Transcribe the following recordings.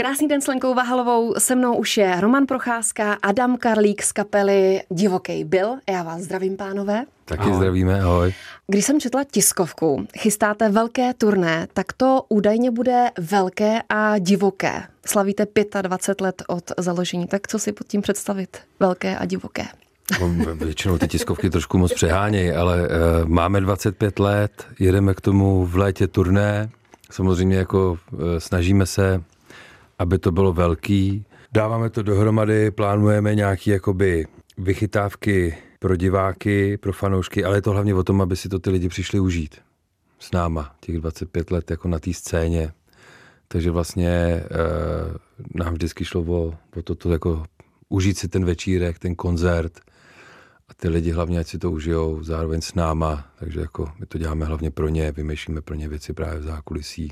Krásný den s Lenkou Vahalovou, se mnou už je Roman Procházka, Adam Karlík z kapely Divokej Bill. Já vás zdravím, pánové. Taky ahoj. Zdravíme, ahoj. Když jsem četla tiskovku, chystáte velké turné, tak to údajně bude velké a divoké. Slavíte 25 let od založení, tak co si pod tím představit? Velké a divoké. Většinou ty tiskovky trošku moc přehánějí, ale máme 25 let, jedeme k tomu v létě turné, samozřejmě jako snažíme se, aby to bylo velký. Dáváme to dohromady, plánujeme nějaké jakoby vychytávky pro diváky, pro fanoušky, ale je to hlavně o tom, aby si to ty lidi přišli užít s náma, těch 25 let jako na té scéně. Takže vlastně nám vždycky šlo o to jako užít si ten večírek, ten koncert a ty lidi hlavně, ať si to užijou zároveň s náma, takže jako my to děláme hlavně pro ně, vymýšlíme pro ně věci právě v zákulisí,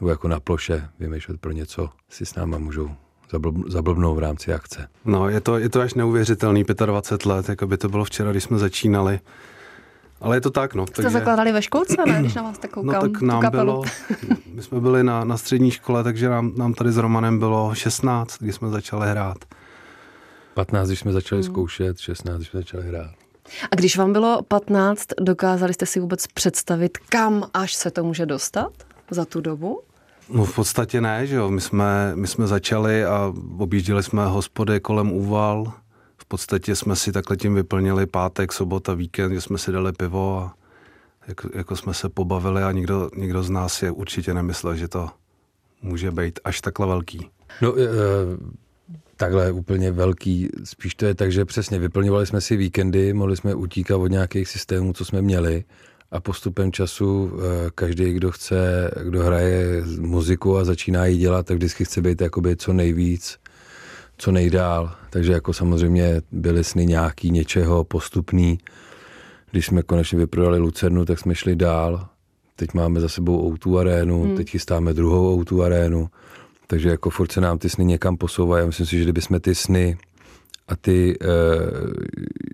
nebo jako na ploše vymýšlet pro něco, si s náma můžou zablbnout v rámci akce. No, je to až neuvěřitelný, 25 let, jako by to bylo včera, když jsme začínali. Ale je to tak, no. Jste takže... zakládali ve školce, ne? Když na vás tak koukám, no, tak nám bylo, my jsme byli na střední škole, takže nám tady s Romanem bylo 16, když jsme začali hrát. 15, když jsme začali zkoušet, 16, když jsme začali hrát. A když vám bylo 15, dokázali jste si vůbec představit, kam až se to může dostat za tu dobu? No v podstatě ne, že jo. My jsme začali a objížděli jsme hospody kolem Úval. V podstatě jsme si takhle tím vyplnili pátek, sobota, víkend, kde jsme si dali pivo a jako jsme se pobavili a nikdo z nás je určitě nemyslel, že to může být až takhle velký. No... Takhle úplně velký, spíš to je tak, že přesně vyplňovali jsme si víkendy, mohli jsme utíkat od nějakých systémů, co jsme měli a postupem času každý, kdo chce, kdo hraje muziku a začíná ji dělat, tak vždycky chce být jakoby co nejvíc, co nejdál, takže jako samozřejmě byly sny nějaký něčeho postupný, když jsme konečně vyprodali Lucernu, tak jsme šli dál, teď máme za sebou O2 Arénu, teď chystáme druhou O2 Arénu. Takže jako furt se nám ty sny někam posouvají. Já myslím si, že kdybychom ty sny a ty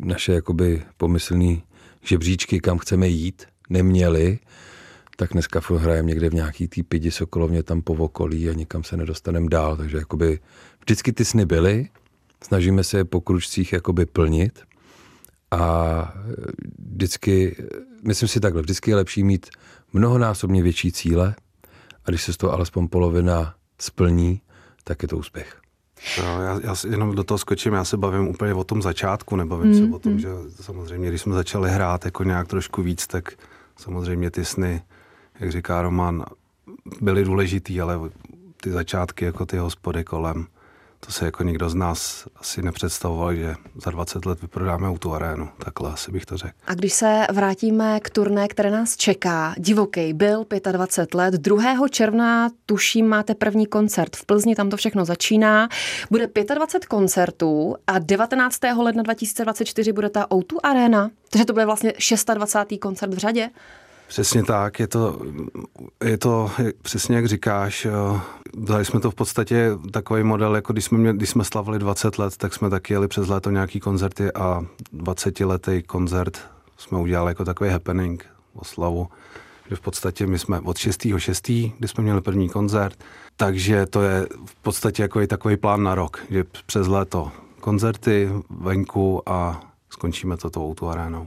naše jakoby pomyslný žebříčky, kam chceme jít, neměli, tak dneska furt hrajeme někde v nějaký té pidi sokolovně tam po okolí a nikam se nedostaneme dál. Takže jakoby vždycky ty sny byly, snažíme se je po kručcích jakoby plnit a vždycky, myslím si takhle, vždycky je lepší mít mnohonásobně větší cíle a když se z toho alespoň polovina splní, tak je to úspěch. No, já jenom do toho skočím, já se bavím úplně o tom začátku, nebavím se o tom, že samozřejmě, když jsme začali hrát jako nějak trošku víc, tak samozřejmě ty sny, jak říká Roman, byly důležitý, ale ty začátky, jako ty hospody kolem, to se jako nikdo z nás asi nepředstavoval, že za 20 let vyprodáme O2 Arénu, takhle asi bych to řekl. A když se vrátíme k turné, které nás čeká, Divokej Bill, 25 let, 2. června tuším máte první koncert v Plzni, tam to všechno začíná, bude 25 koncertů a 19. ledna 2024 bude ta O2 Arena, takže to bude vlastně 26. koncert v řadě. Přesně tak, je to přesně jak říkáš, dali jsme to v podstatě takový model, jako když jsme slavili 20 let, tak jsme taky jeli přes léto nějaký koncerty a 20letý koncert jsme udělali jako takový happening, oslavu, že v podstatě my jsme od 6.6., kdy jsme měli první koncert, takže to je v podstatě jako takový plán na rok, že přes léto koncerty venku a skončíme to tou O2 arénou.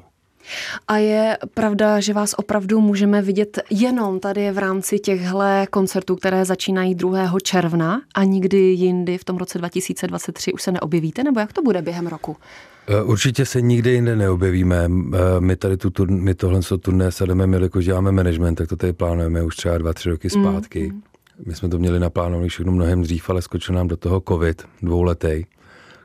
A je pravda, že vás opravdu můžeme vidět jenom tady v rámci těchhle koncertů, které začínají 2. června a nikdy jindy v tom roce 2023 už se neobjevíte, nebo jak to bude během roku? Určitě se nikdy jinde neobjevíme. My tady my tohle turné sademe, jelikož děláme management, tak to tady plánujeme už třeba 2-3 roky zpátky. My jsme to měli naplánované všechno mnohem dřív, ale skočil nám do toho covid, dvouletej,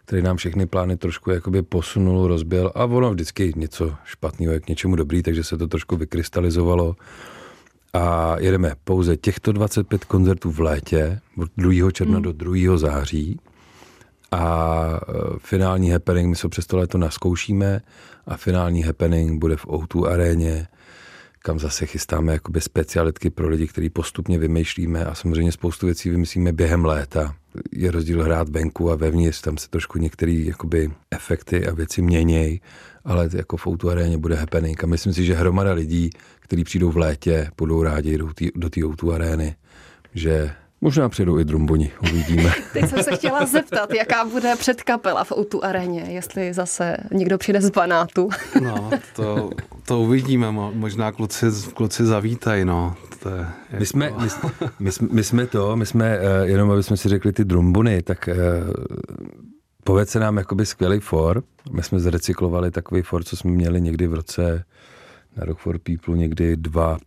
který nám všechny plány trošku jakoby posunul, rozbil a ono vždycky něco špatného je k něčemu dobrý, takže se to trošku vykrystalizovalo a jedeme pouze těchto 25 koncertů v létě od 2. června do 2. září a finální happening, my se přes to léto naskoušíme a finální happening bude v O2 aréně, kam zase chystáme jakoby specialitky pro lidi, který postupně vymýšlíme a samozřejmě spoustu věcí vymyslíme během léta. Je rozdíl hrát venku a vevnitř, tam se trošku některé jakoby efekty a věci měněj, ale jako v O2 aréně bude happening a myslím si, že hromada lidí, kteří přijdou v létě, budou rádi do té O2 arény, že Možná přijdou i drumboni, uvidíme. Teď jsem se chtěla zeptat, jaká bude předkapela v O2 aréně, jestli zase někdo přijde z Banátu. No, to uvidíme, možná kluci zavítají, no. My jsme jenom abychom si řekli ty drumbony, tak povedl se nám jakoby skvělý for. My jsme zrecyklovali takový for, co jsme měli někdy v roce na Rock for People, někdy 2-3,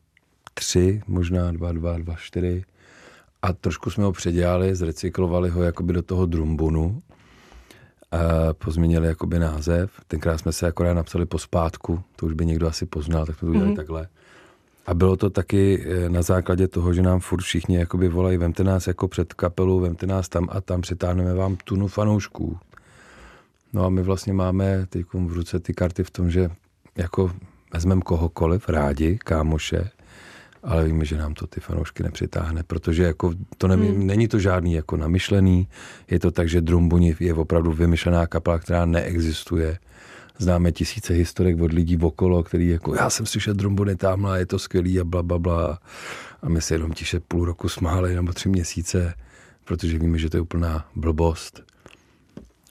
možná 2-4. A trošku jsme ho předělali, zrecyklovali ho jakoby do toho drumbunu. Pozměnili jakoby název. Tenkrát jsme se akorát napsali pospátku, to už by někdo asi poznal, tak jsme to udělali takhle. A bylo to taky na základě toho, že nám furt všichni jakoby volají, vemte nás jako před kapelu, vemte nás tam a tam, přitáhneme vám tunu fanoušků. No a my vlastně máme teď v ruce ty karty v tom, že jako vezmeme kohokoliv, rádi, kámoše, ale víme, že nám to ty fanoušky nepřitáhne, protože jako to není to žádný jako namyšlený, je to tak, že drumbuni je opravdu vymyšlená kapela, která neexistuje. Známe tisíce historek od lidí okolo, který jako já jsem slyšel drumbony tamhle, je to skvělý a blablabla. A my se jenom tiše půl roku smáli nebo 3 měsíce, protože víme, že to je úplná blbost.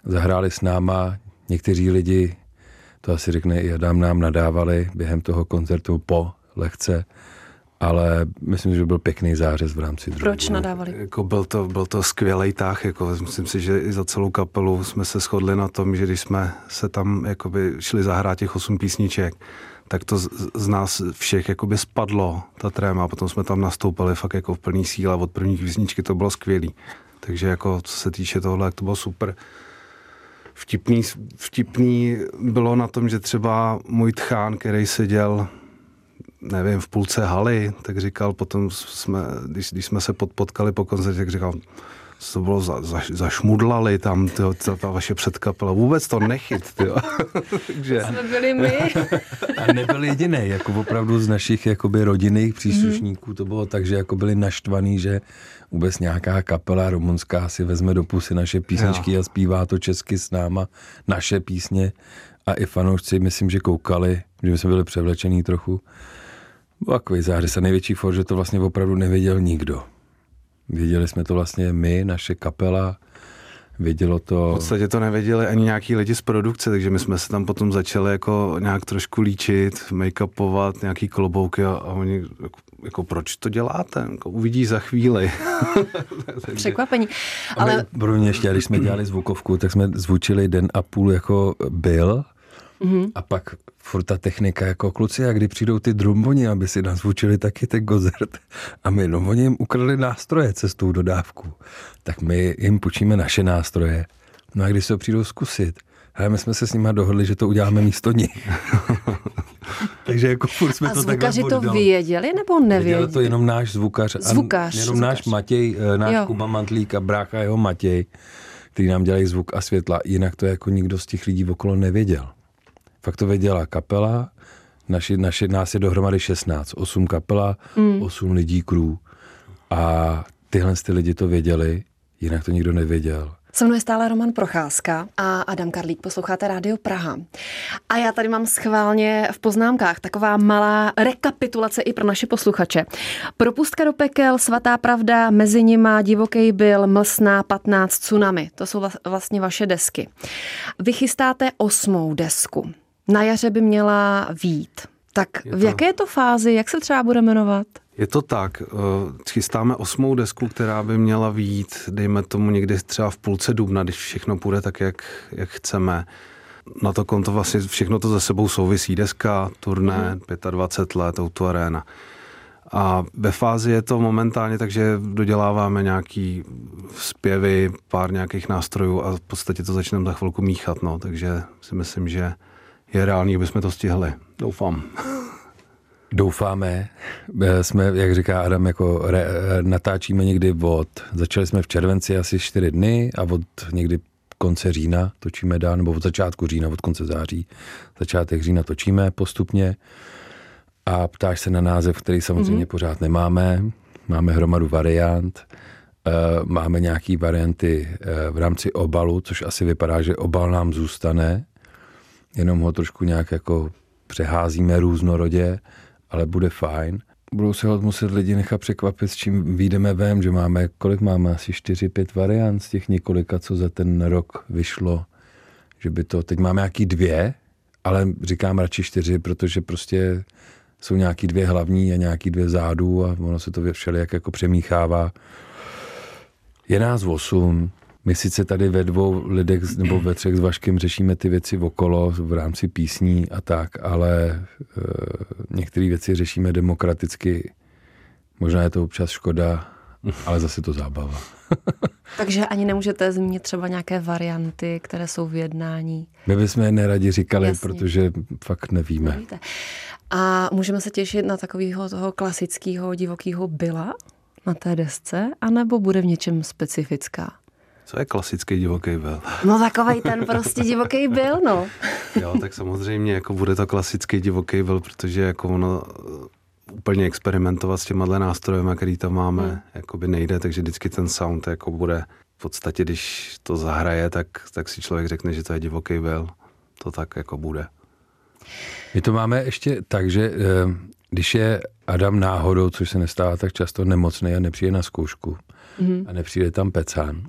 Zahráli s náma, někteří lidi, to asi řekne i Adam, nám nadávali během toho koncertu po lehce, ale myslím, že byl pěkný zářez v rámci druhu. Proč nadávali? Jako byl to skvělý tah. Jako myslím si, že i za celou kapelu jsme se shodli na tom, že když jsme se tam jakoby šli zahrát těch 8 písniček, tak to z nás všech jakoby spadlo, ta tréma. Potom jsme tam nastoupili fakt jako v plný síle. Od první písničky to bylo skvělý. Takže jako co se týče tohle, to bylo super. Vtipný bylo na tom, že třeba můj tchán, který seděl nevím, v půlce haly, tak říkal, potom jsme, když jsme se potkali po koncertě, tak říkal, co to bylo, zašmudlali tam, tyjo, ta vaše předkapela, vůbec to nechyt, tyjo. Takže... jsme byli my. A nebyl jediný, jako opravdu z našich jakoby rodinných příslušníků to bylo tak, že jako byli naštvaný, že vůbec nějaká kapela rumunská si vezme do pusy naše písničky a zpívá to česky s náma, naše písně, a i fanoušci, myslím, že koukali, že my jsme byli převlečený trochu. Byl takový zářez a největší for, že to vlastně opravdu nevěděl nikdo. Věděli jsme to vlastně my, naše kapela, vědělo to... V podstatě to nevěděli ani nějaký lidi z produkce, takže my jsme se tam potom začali jako nějak trošku líčit, make-upovat, nějaký klobouky a oni jako proč to děláte? Jako, uvidí za chvíli. Překvapení. Ale... pro mě ještě, když jsme dělali zvukovku, tak jsme zvučili 1,5 jako Bill. A pak furt ta technika, jako kluci, a kdy přijdou ty drumboni, aby si nazvučili taky ten koncert, a my, no oni jim ukradli nástroje cestou dodávku, tak my jim půjčíme naše nástroje. No a když se ho přijdou zkusit, ale my jsme se s nima dohodli, že to uděláme místo nich. Takže jako furt jsme a to takhle zvukaři to věděli nebo nevěděli? Věděl to jenom náš zvukař. Jenom náš Matěj, náš jo. Kuba Mantlík a brácha jeho Matěj, který nám dělají zvuk a světla. Jinak to jako nikdo z těch lidí okolo nevěděl. Fakt to věděla kapela, nás je dohromady 16, 8 kapela, 8 lidí crew. A tyhle ty lidi to věděli, jinak to nikdo nevěděl. Se mnou je stále Roman Procházka a Adam Karlík, posloucháte Rádio Praha. A já tady mám schválně v poznámkách taková malá rekapitulace i pro naše posluchače. Propustka do pekel, Svatá pravda, mezi nima Divokej Bill, Mlsná, 15, Tsunami. To jsou vlastně vaše desky. Vy chystáte 8. desku. Na jaře by měla vyjít. Tak v jaké je to fázi, jak se třeba bude jmenovat? Je to tak, chystáme 8. desku, která by měla vyjít, dejme tomu někdy třeba v půlce dubna, když všechno půjde tak, jak chceme. Na to konto vlastně všechno to za sebou souvisí, deska, turné, 25 let, O2 Arena. A ve fázi je to momentálně, takže doděláváme nějaký zpěvy, pár nějakých nástrojů a v podstatě to začneme za chvilku míchat, no, takže si myslím, že je reálný, abychom to stihli. Doufám. Doufáme. Jsme, jak říká Adam, jako natáčíme někdy začali jsme v červenci asi 4 dny a od někdy konce října točíme dál, nebo od začátku října, od konce září. Začátek října točíme postupně a ptáš se na název, který samozřejmě pořád nemáme. Máme hromadu variant. Máme nějaký varianty v rámci obalu, což asi vypadá, že obal nám zůstane. Jenom ho trošku nějak jako přeházíme různorodě, ale bude fajn. budou se muset lidi nechat překvapit, s čím vyjdeme ven, že máme, kolik máme, asi 4-5 variant z těch několika, co za ten rok vyšlo, že by to, teď máme nějaký 2, ale říkám radši 4, protože prostě jsou nějaký 2 hlavní a nějaký 2 zádu a ono se to všelijak jako přemíchává. Je nás 8, my sice tady ve 2 lidech nebo ve 3 s Vaškem řešíme ty věci okolo v rámci písní a tak, ale některé věci řešíme demokraticky. Možná je to občas škoda, ale zase to zábava. Takže ani nemůžete zmínit třeba nějaké varianty, které jsou v jednání? My bychom je neradi říkali, jasně, protože fakt nevíme. Nevíte. A můžeme se těšit na takového toho klasického divokého Billa na té desce, anebo bude v něčem specifická? Co je klasický divoký Bill? No takovej ten prostě divoký Bill, no. Jo, tak samozřejmě jako bude to klasický divoký Bill, protože jako ono úplně experimentovat s těma nástrojema, který tam máme, jakoby nejde, takže vždycky ten sound jako bude v podstatě, když to zahraje, tak si člověk řekne, že to je divoký Bill. To tak jako bude. My to máme ještě tak, že když je Adam náhodou, což se nestává tak často, nemocný a nepřijde na zkoušku a nepřijde tam pecán,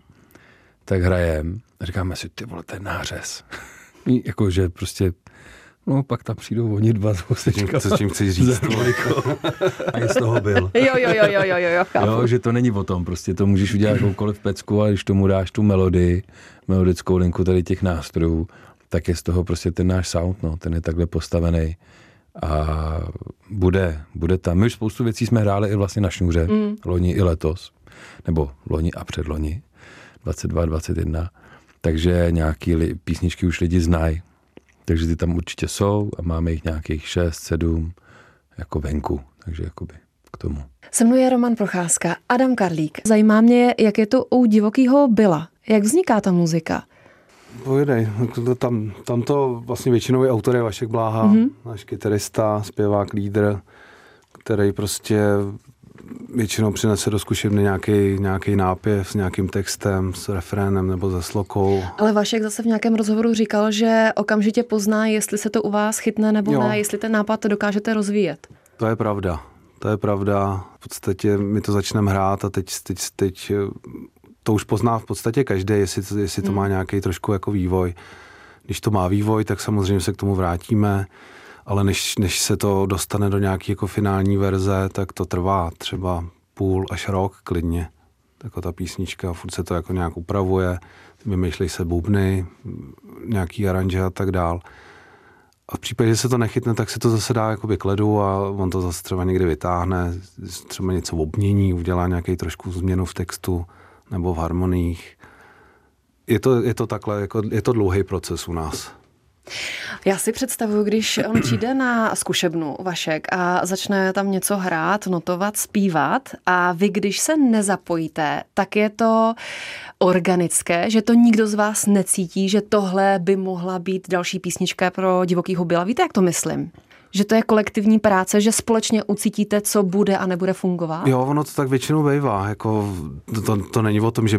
tak hrajem a říkáme si, ty vole, to je nářez. Jakože prostě, no pak tam přijdou oni dva z hostečka. Co s tím chceš říct? A je z toho Bill. Jo, že to není o tom, prostě to můžeš udělat jakoukoliv pecku, ale když tomu dáš tu melodii, melodickou linku tady těch nástrojů, tak je z toho prostě ten náš sound, no, ten je takhle postavený. A bude tam. My už spoustu věcí jsme hráli i vlastně na šňůře, loni i letos, nebo loni a předloni, 22, 21, takže nějaký písničky už lidi znají, takže ty tam určitě jsou a máme jich nějakých 6-7 jako venku, takže jakoby k tomu. Se mnou je Roman Procházka, Adam Karlík. Zajímá mě, jak je to u divokého Billa, jak vzniká ta muzika? Pojedej, tam to vlastně většinou je autor je Vašek Bláha, náš kytarista, zpěvák, lídr, který prostě většinou přinese do zkušebny nějaký nápěv s nějakým textem, s refrénem nebo se slokou. Ale Vašek zase v nějakém rozhovoru říkal, že okamžitě pozná, jestli se to u vás chytne nebo jo, ne, jestli ten nápad dokážete rozvíjet. To je pravda. V podstatě my to začneme hrát a teď to už pozná v podstatě každý, jestli to má nějaký trošku jako vývoj. Když to má vývoj, tak samozřejmě se k tomu vrátíme, ale než se to dostane do nějaké jako finální verze, tak to trvá třeba půl až rok klidně. Tako ta písnička, furt se to jako nějak upravuje, vymýšlej se bubny, nějaký aranže a tak dál. A v případě, že se to nechytne, tak se to zase dá jakoby k ledu a on to zase třeba někdy vytáhne, třeba něco obmění, udělá nějaký trošku změnu v textu nebo v harmoniích. Je to takhle, jako, je to dlouhý proces u nás. Já si představuju, když on přijde na zkušebnu, Vašek, a začne tam něco hrát, notovat, zpívat a vy, když se nezapojíte, tak je to organické, že to nikdo z vás necítí, že tohle by mohla být další písnička pro divokýho Billa. Víte, jak to myslím? Že to je kolektivní práce, že společně ucítíte, co bude a nebude fungovat? Jo, ono to tak většinou bývá. Jako, to není o tom, že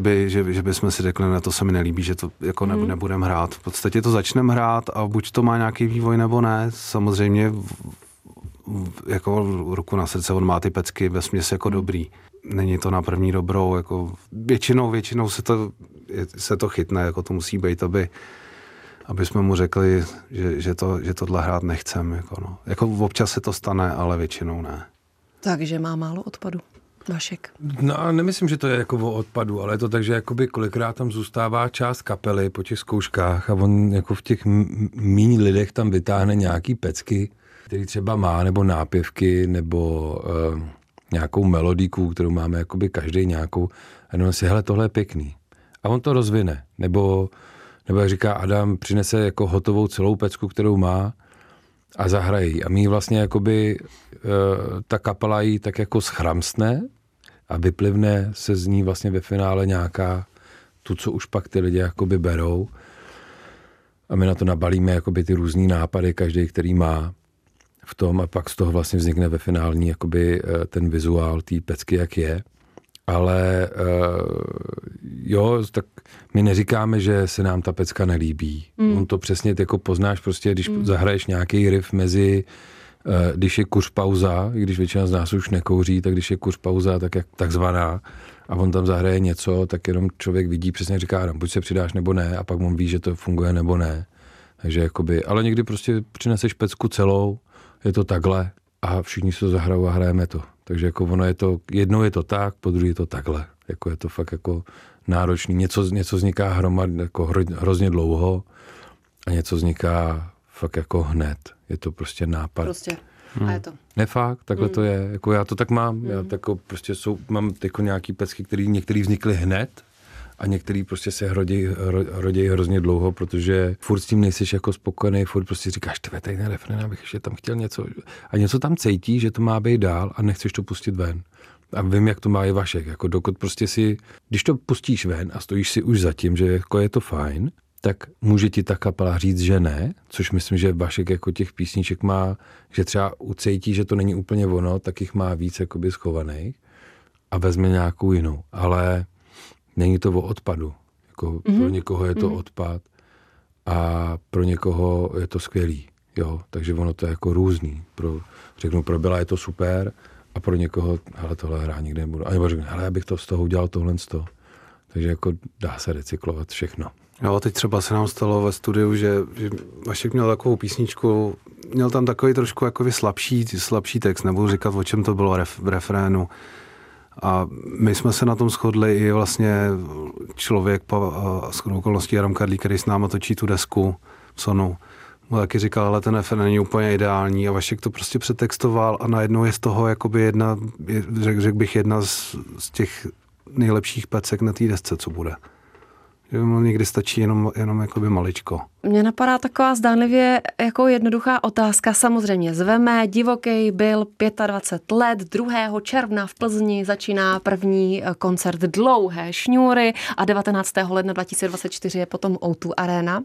by jsme si řekli, ne, to se mi nelíbí, že to jako nebudeme hrát. V podstatě to začneme hrát a buď to má nějaký vývoj, nebo ne. Samozřejmě jako ruku na srdce, on má ty pecky vesměs jako dobrý. Není to na první dobrou. Jako, většinou se to chytne, jako to musí být, aby jsme mu řekli, že tohle hrát nechcem. Jako občas se to stane, ale většinou ne. Takže má málo odpadu, Vašek. No a nemyslím, že to je jako o odpadu, ale je to tak, že jakoby kolikrát tam zůstává část kapely po těch zkouškách a on jako v těch míň lidech tam vytáhne nějaký pecky, který třeba má, nebo nápěvky, nebo nějakou melodiku, kterou máme jakoby každý nějakou. A jenom si, hele, tohle je pěkný. A on to rozvine, nebo jak říká Adam, přinese jako hotovou celou pecku, kterou má a zahrají. A my vlastně jakoby ta kapela jí tak jako schramstne a vyplivne se z ní vlastně ve finále nějaká tu, co už pak ty lidi jakoby berou. A my na to nabalíme jakoby ty různý nápady, každý, který má v tom a pak z toho vlastně vznikne ve finální jakoby ten vizuál té pecky, jak je. Ale jo, tak my neříkáme, že se nám ta pecka nelíbí. On to přesně jako poznáš prostě, když zahraješ nějaký riff mezi Když je kuřpauza, když většina z nás už nekouří, tak když je kuřpauza, tak jak takzvaná, a on tam zahraje něco, tak jenom člověk vidí, přesně říká, buď se přidáš nebo ne, a pak on ví, že to funguje nebo ne. Takže jakoby, ale někdy prostě přineseš pecku celou, je to takhle a všichni se to zahrajou a hrajeme to. Takže jako ono je to, jednou je to tak, po druhé je to takhle. Jako je to fakt jako náročný. Něco vzniká hrozně dlouho a něco vzniká fakt jako hned. Je to prostě nápad. Prostě. A je to. Ne fakt, takhle to je. Jako já to tak mám. Já tako prostě mám jako nějaký pecky, které některý vznikly hned a některý prostě se rodí hrozně dlouho, protože furt s tím nejseš jako spokojený, furt prostě říkáš, tve, tady ten refren, abych ještě tam chtěl něco. A něco tam cítíš, že to má být dál a nechceš to pustit ven. A vím, jak to má i Vašek, jako dokud prostě si, když to pustíš ven a stojíš si už za tím, že jako je to fajn, tak může ti ta kapela říct, že ne, což myslím, že Vašek jako těch písniček má, že třeba ucítí, že to není úplně ono, tak jich má víc jakoby schovaných a vezme nějakou jinou. Ale není to o odpadu. Jako pro někoho je to odpad a pro někoho je to skvělý. Jo? Takže ono to je jako různý. Pro Bela je to super a pro někoho, hele, tohle hrát nikdy nebudu. A nebo řekne, hele, já bych to z toho udělal tohle z toho. Takže jako dá se recyklovat všechno. Jo, teď třeba se nám stalo ve studiu, že Vašek měl takovou písničku, měl tam takový trošku jakoby slabší text, nebudu říkat, o čem to bylo v refrénu. A my jsme se na tom shodli i vlastně člověk s shodou okolností Adam Karlík, který s náma točí tu desku v Sonu, mu taky říkal, ale ten refrén není úplně ideální a Vašek to prostě přetextoval a najednou je z toho jakoby jedna z těch nejlepších pecek na té desce, co bude. Někdy stačí jenom jakoby maličko. Mně napadá taková zdánlivě jako jednoduchá otázka. Samozřejmě zveme, Divokej Bill, 25 let, 2. června v Plzni začíná první koncert Dlouhé šňůry a 19. ledna 2024 je potom O2 Arena.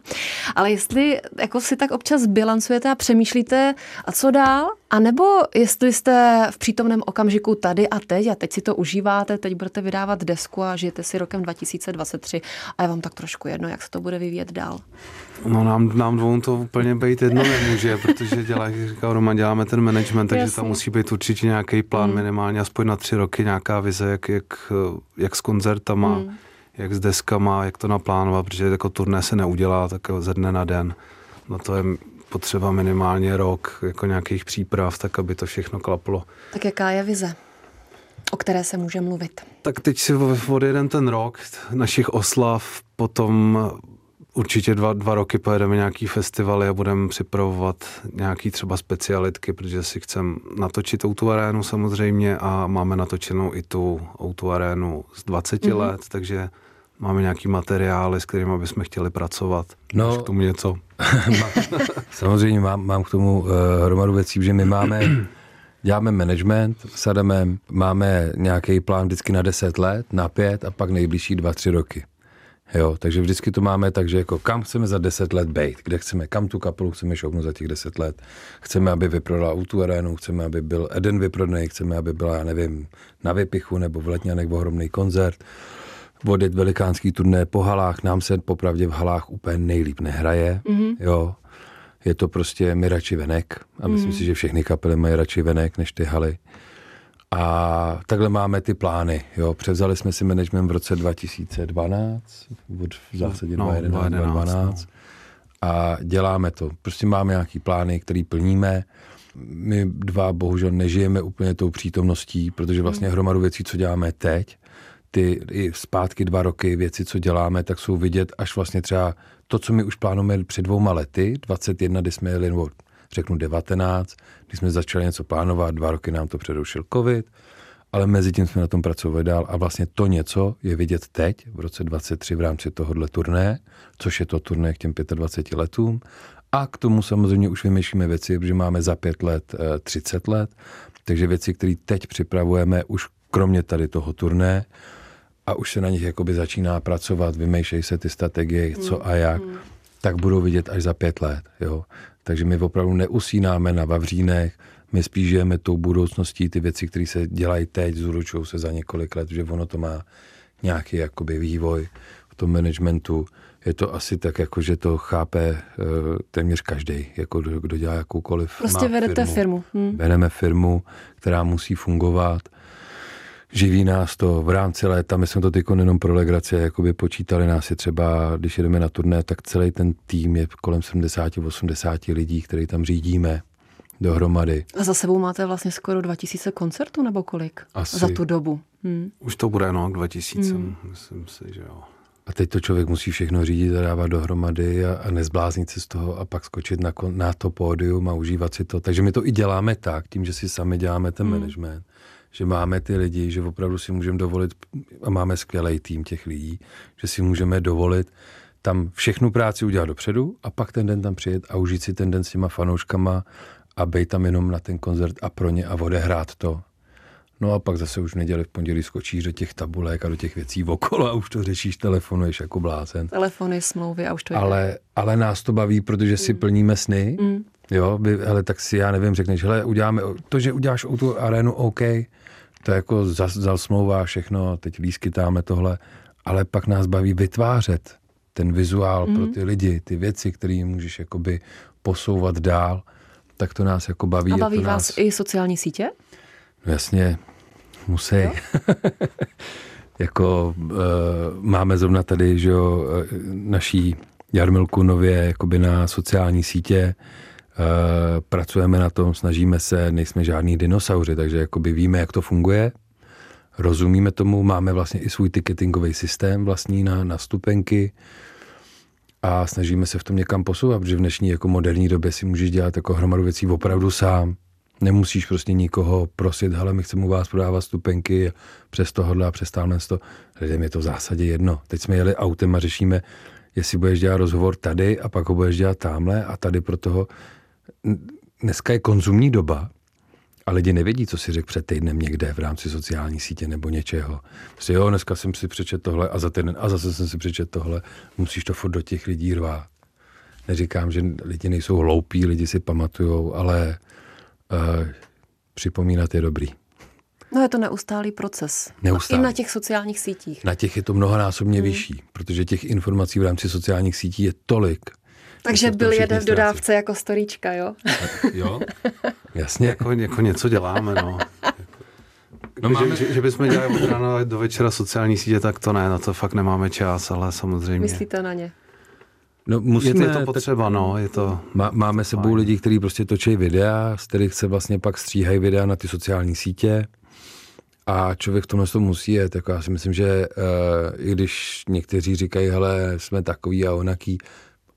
Ale jestli jako si tak občas bilancujete a přemýšlíte, a co dál? A nebo jestli jste v přítomném okamžiku tady a teď si to užíváte, teď budete vydávat desku a žijete si rokem 2023 a je vám tak trošku jedno, jak se to bude vyvíjet dál? No nám dvou to úplně být jedno nemůže, protože jak říkal Roman, děláme ten management, takže tam musí být určitě nějaký plán minimálně, aspoň na 3 roky nějaká vize, jak s koncertama, jak s deskama, jak to naplánovat, protože jako turné se neudělá tak ze dne na den. No to je potřeba minimálně rok jako nějakých příprav, tak aby to všechno klaplo. Tak jaká je vize, o které se může mluvit? Tak teď si odjedeme ten rok našich oslav, potom určitě 2 roky pojedeme nějaký festivaly a budeme připravovat nějaký třeba specialitky, protože si chceme natočit O2 Arénu samozřejmě a máme natočenou i tu O2 Arénu z 20 let, takže máme nějaký materiály, s kterými bychom chtěli pracovat. No, až k tomu něco. Samozřejmě mám k tomu hromadu věcí, že my děláme management s Adamem, máme nějaký plán vždycky na 10 let, na 5 a pak nejbližší 2-3 roky. Jo, takže vždycky to máme tak, že jako kam chceme za 10 let bejt, kde chceme, kam tu kapelu chceme šoupnout za těch 10 let. Chceme, aby vyprodala O2 Arenu, chceme, aby byl Eden vyprodaný, chceme, aby byla, já nevím, na Vypichu nebo v Letňanech ohromný koncert. Vodit velikánský turné po halách, nám se popravdě v halách úplně nejlíp nehraje, jo. Je to prostě, my radši venek a myslím si, že všechny kapely mají radši venek než ty haly. A takhle máme ty plány, jo. Převzali jsme si management v roce 2012, v zásadě 2011. A děláme to. Prostě máme nějaký plány, který plníme. My 2 bohužel nežijeme úplně tou přítomností, protože vlastně hromadu věcí, co děláme teď, ty i zpátky 2 roky věci, co děláme, tak jsou vidět až vlastně třeba to, co my už plánujeme před 2 lety, 21, kdy jsme jeli, nebo řeknu 19, když jsme začali něco plánovat, 2 roky nám to přerušil covid, ale mezi tím jsme na tom pracovali dál a vlastně to něco je vidět teď, v roce 23 v rámci tohohle turné, což je to turné k těm 25 letům a k tomu samozřejmě už vymýšlíme věci, protože máme za 5 let 30 let, takže věci, které teď připravujeme už kromě tady toho turné a už se na nich jakoby začíná pracovat, vymýšlejí se ty strategie, co a jak, tak budou vidět až za 5 let. Jo? Takže my opravdu neusínáme na vavřínech, my spíš žijeme tou budoucností, ty věci, které se dělají teď, zúročují se za několik let, že ono to má nějaký jakoby vývoj. V tom managementu je to asi tak, jako, že to chápe téměř každý, jako kdo dělá jakoukoliv. Prostě vedete firmu. Vedeme firmu, která musí fungovat. Živí nás to v rámci léta, my jsme to teďko jenom pro legraci, jakoby počítali nás je třeba, když jedeme na turné, tak celý ten tým je kolem 70-80 lidí, který tam řídíme dohromady. A za sebou máte vlastně skoro 2000 koncertů nebo kolik? Asi. Za tu dobu. Už to bude, no, 2000, myslím si, že jo. A teď to člověk musí všechno řídit a dávat dohromady a nezbláznit se z toho a pak skočit na to pódium a užívat si to. Takže my to i děláme tak, tím, že si sami děláme ten management, že máme ty lidi, že opravdu si můžeme dovolit a máme skvělý tým těch lidí, že si můžeme dovolit tam všechnu práci udělat dopředu a pak ten den tam přijet a užít si ten den s těma fanouškama a bejt tam jenom na ten koncert a pro ně a odehrát to. No a pak zase už v neděli, v pondělí skočíš do těch tabulek a do těch věcí okolo a už to řešíš, telefonuješ jako blázen. Telefony, smlouvy a už to je. Ale nás to baví, protože si plníme sny. Jo, hele, tak si já nevím, řekneš, hele, uděláme, to, že uděláš O2 Arenu, OK, to jako zasmlouvá všechno, teď lískytáme tohle, ale pak nás baví vytvářet ten vizuál pro ty lidi, ty věci, které můžeš jakoby posouvat dál, tak to nás jako baví. A baví vás i sociální sítě? No jasně, musí. No. Jako máme zrovna tady, že jo, naší Jarmilku nově jakoby na sociální sítě. Pracujeme na tom, snažíme se, nejsme žádní dinosauři, takže jakoby víme, jak to funguje, rozumíme tomu, máme vlastně i svůj ticketingový systém vlastní na stupenky a snažíme se v tom někam posouvat, protože v dnešní jako moderní době si můžeš dělat jako hromadu věcí opravdu sám. Nemusíš prostě nikoho prosit, hele, my chceme u vás prodávat stupenky přes tohodle a přes tamhle. Lidem je to v zásadě jedno. Teď jsme jeli autem a řešíme, jestli budeš dělat rozhovor tady a pak ho budeš dělat tamhle a tady pro toho. Dneska je konzumní doba a lidi nevědí, co si řekl před týdnem někde v rámci sociální sítě nebo něčeho. Prostě jo, dneska jsem si přečet tohle a za týden a zase jsem si přečet tohle. Musíš to furt do těch lidí rvát. Neříkám, že lidi nejsou hloupí, lidi si pamatujou, ale připomínat je dobrý. No je to neustálý proces. Neustálý. I na těch sociálních sítích. Na těch je to mnohonásobně vyšší, protože těch informací v rámci sociálních sítí je tolik. Takže byl jeden dodávce jako storíčka, jo? Tak, jo, jasně. jako něco děláme, no. No máme... že bychom dělali od rána do večera sociální sítě, tak to ne, na to fakt nemáme čas, ale samozřejmě. Myslíte na ně? No, musíme, je to potřeba, tak, no. Je to, máme s sebou lidí, kteří prostě točí videa, z kterých se vlastně pak stříhají videa na ty sociální sítě a člověk v tomhle musí jet. Jako já si myslím, že i když někteří říkají, hele, jsme takový a onaký,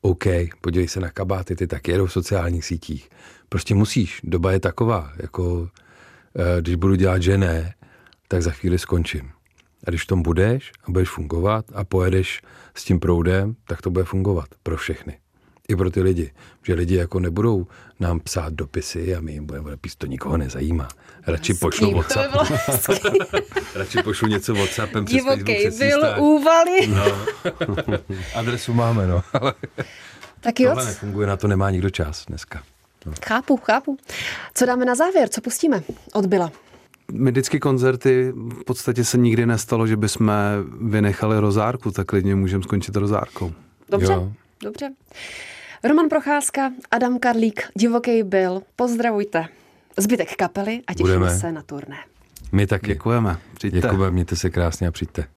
OK, podívej se na kabáty, ty tak jedou v sociálních sítích. Prostě musíš, doba je taková, jako když budu dělat, že ne, tak za chvíli skončím. A když v tom budeš a budeš fungovat a pojedeš s tím proudem, tak to bude fungovat pro všechny. I pro ty lidi. Že lidi jako nebudou nám psát dopisy a my jim budeme píst, to nikoho nezajímá. Radši pošlu WhatsApp. Radši pošlu něco WhatsAppem. Divokej Bill, Úvaly. No. Adresu máme, no. Ale tak jo. Nefunguje, na to nemá nikdo čas dneska. No. Chápu. Co dáme na závěr? Co pustíme od Billa? My vždycky koncerty, v podstatě se nikdy nestalo, že bychom vynechali Rozárku, tak klidně můžeme skončit Rozárkou. Dobře. Roman Procházka, Adam Karlík, Divokej Bill, pozdravujte zbytek kapely a těšíme se na turné. My taky. Děkujeme, přijďte. Děkujeme, mějte se krásně a přijďte.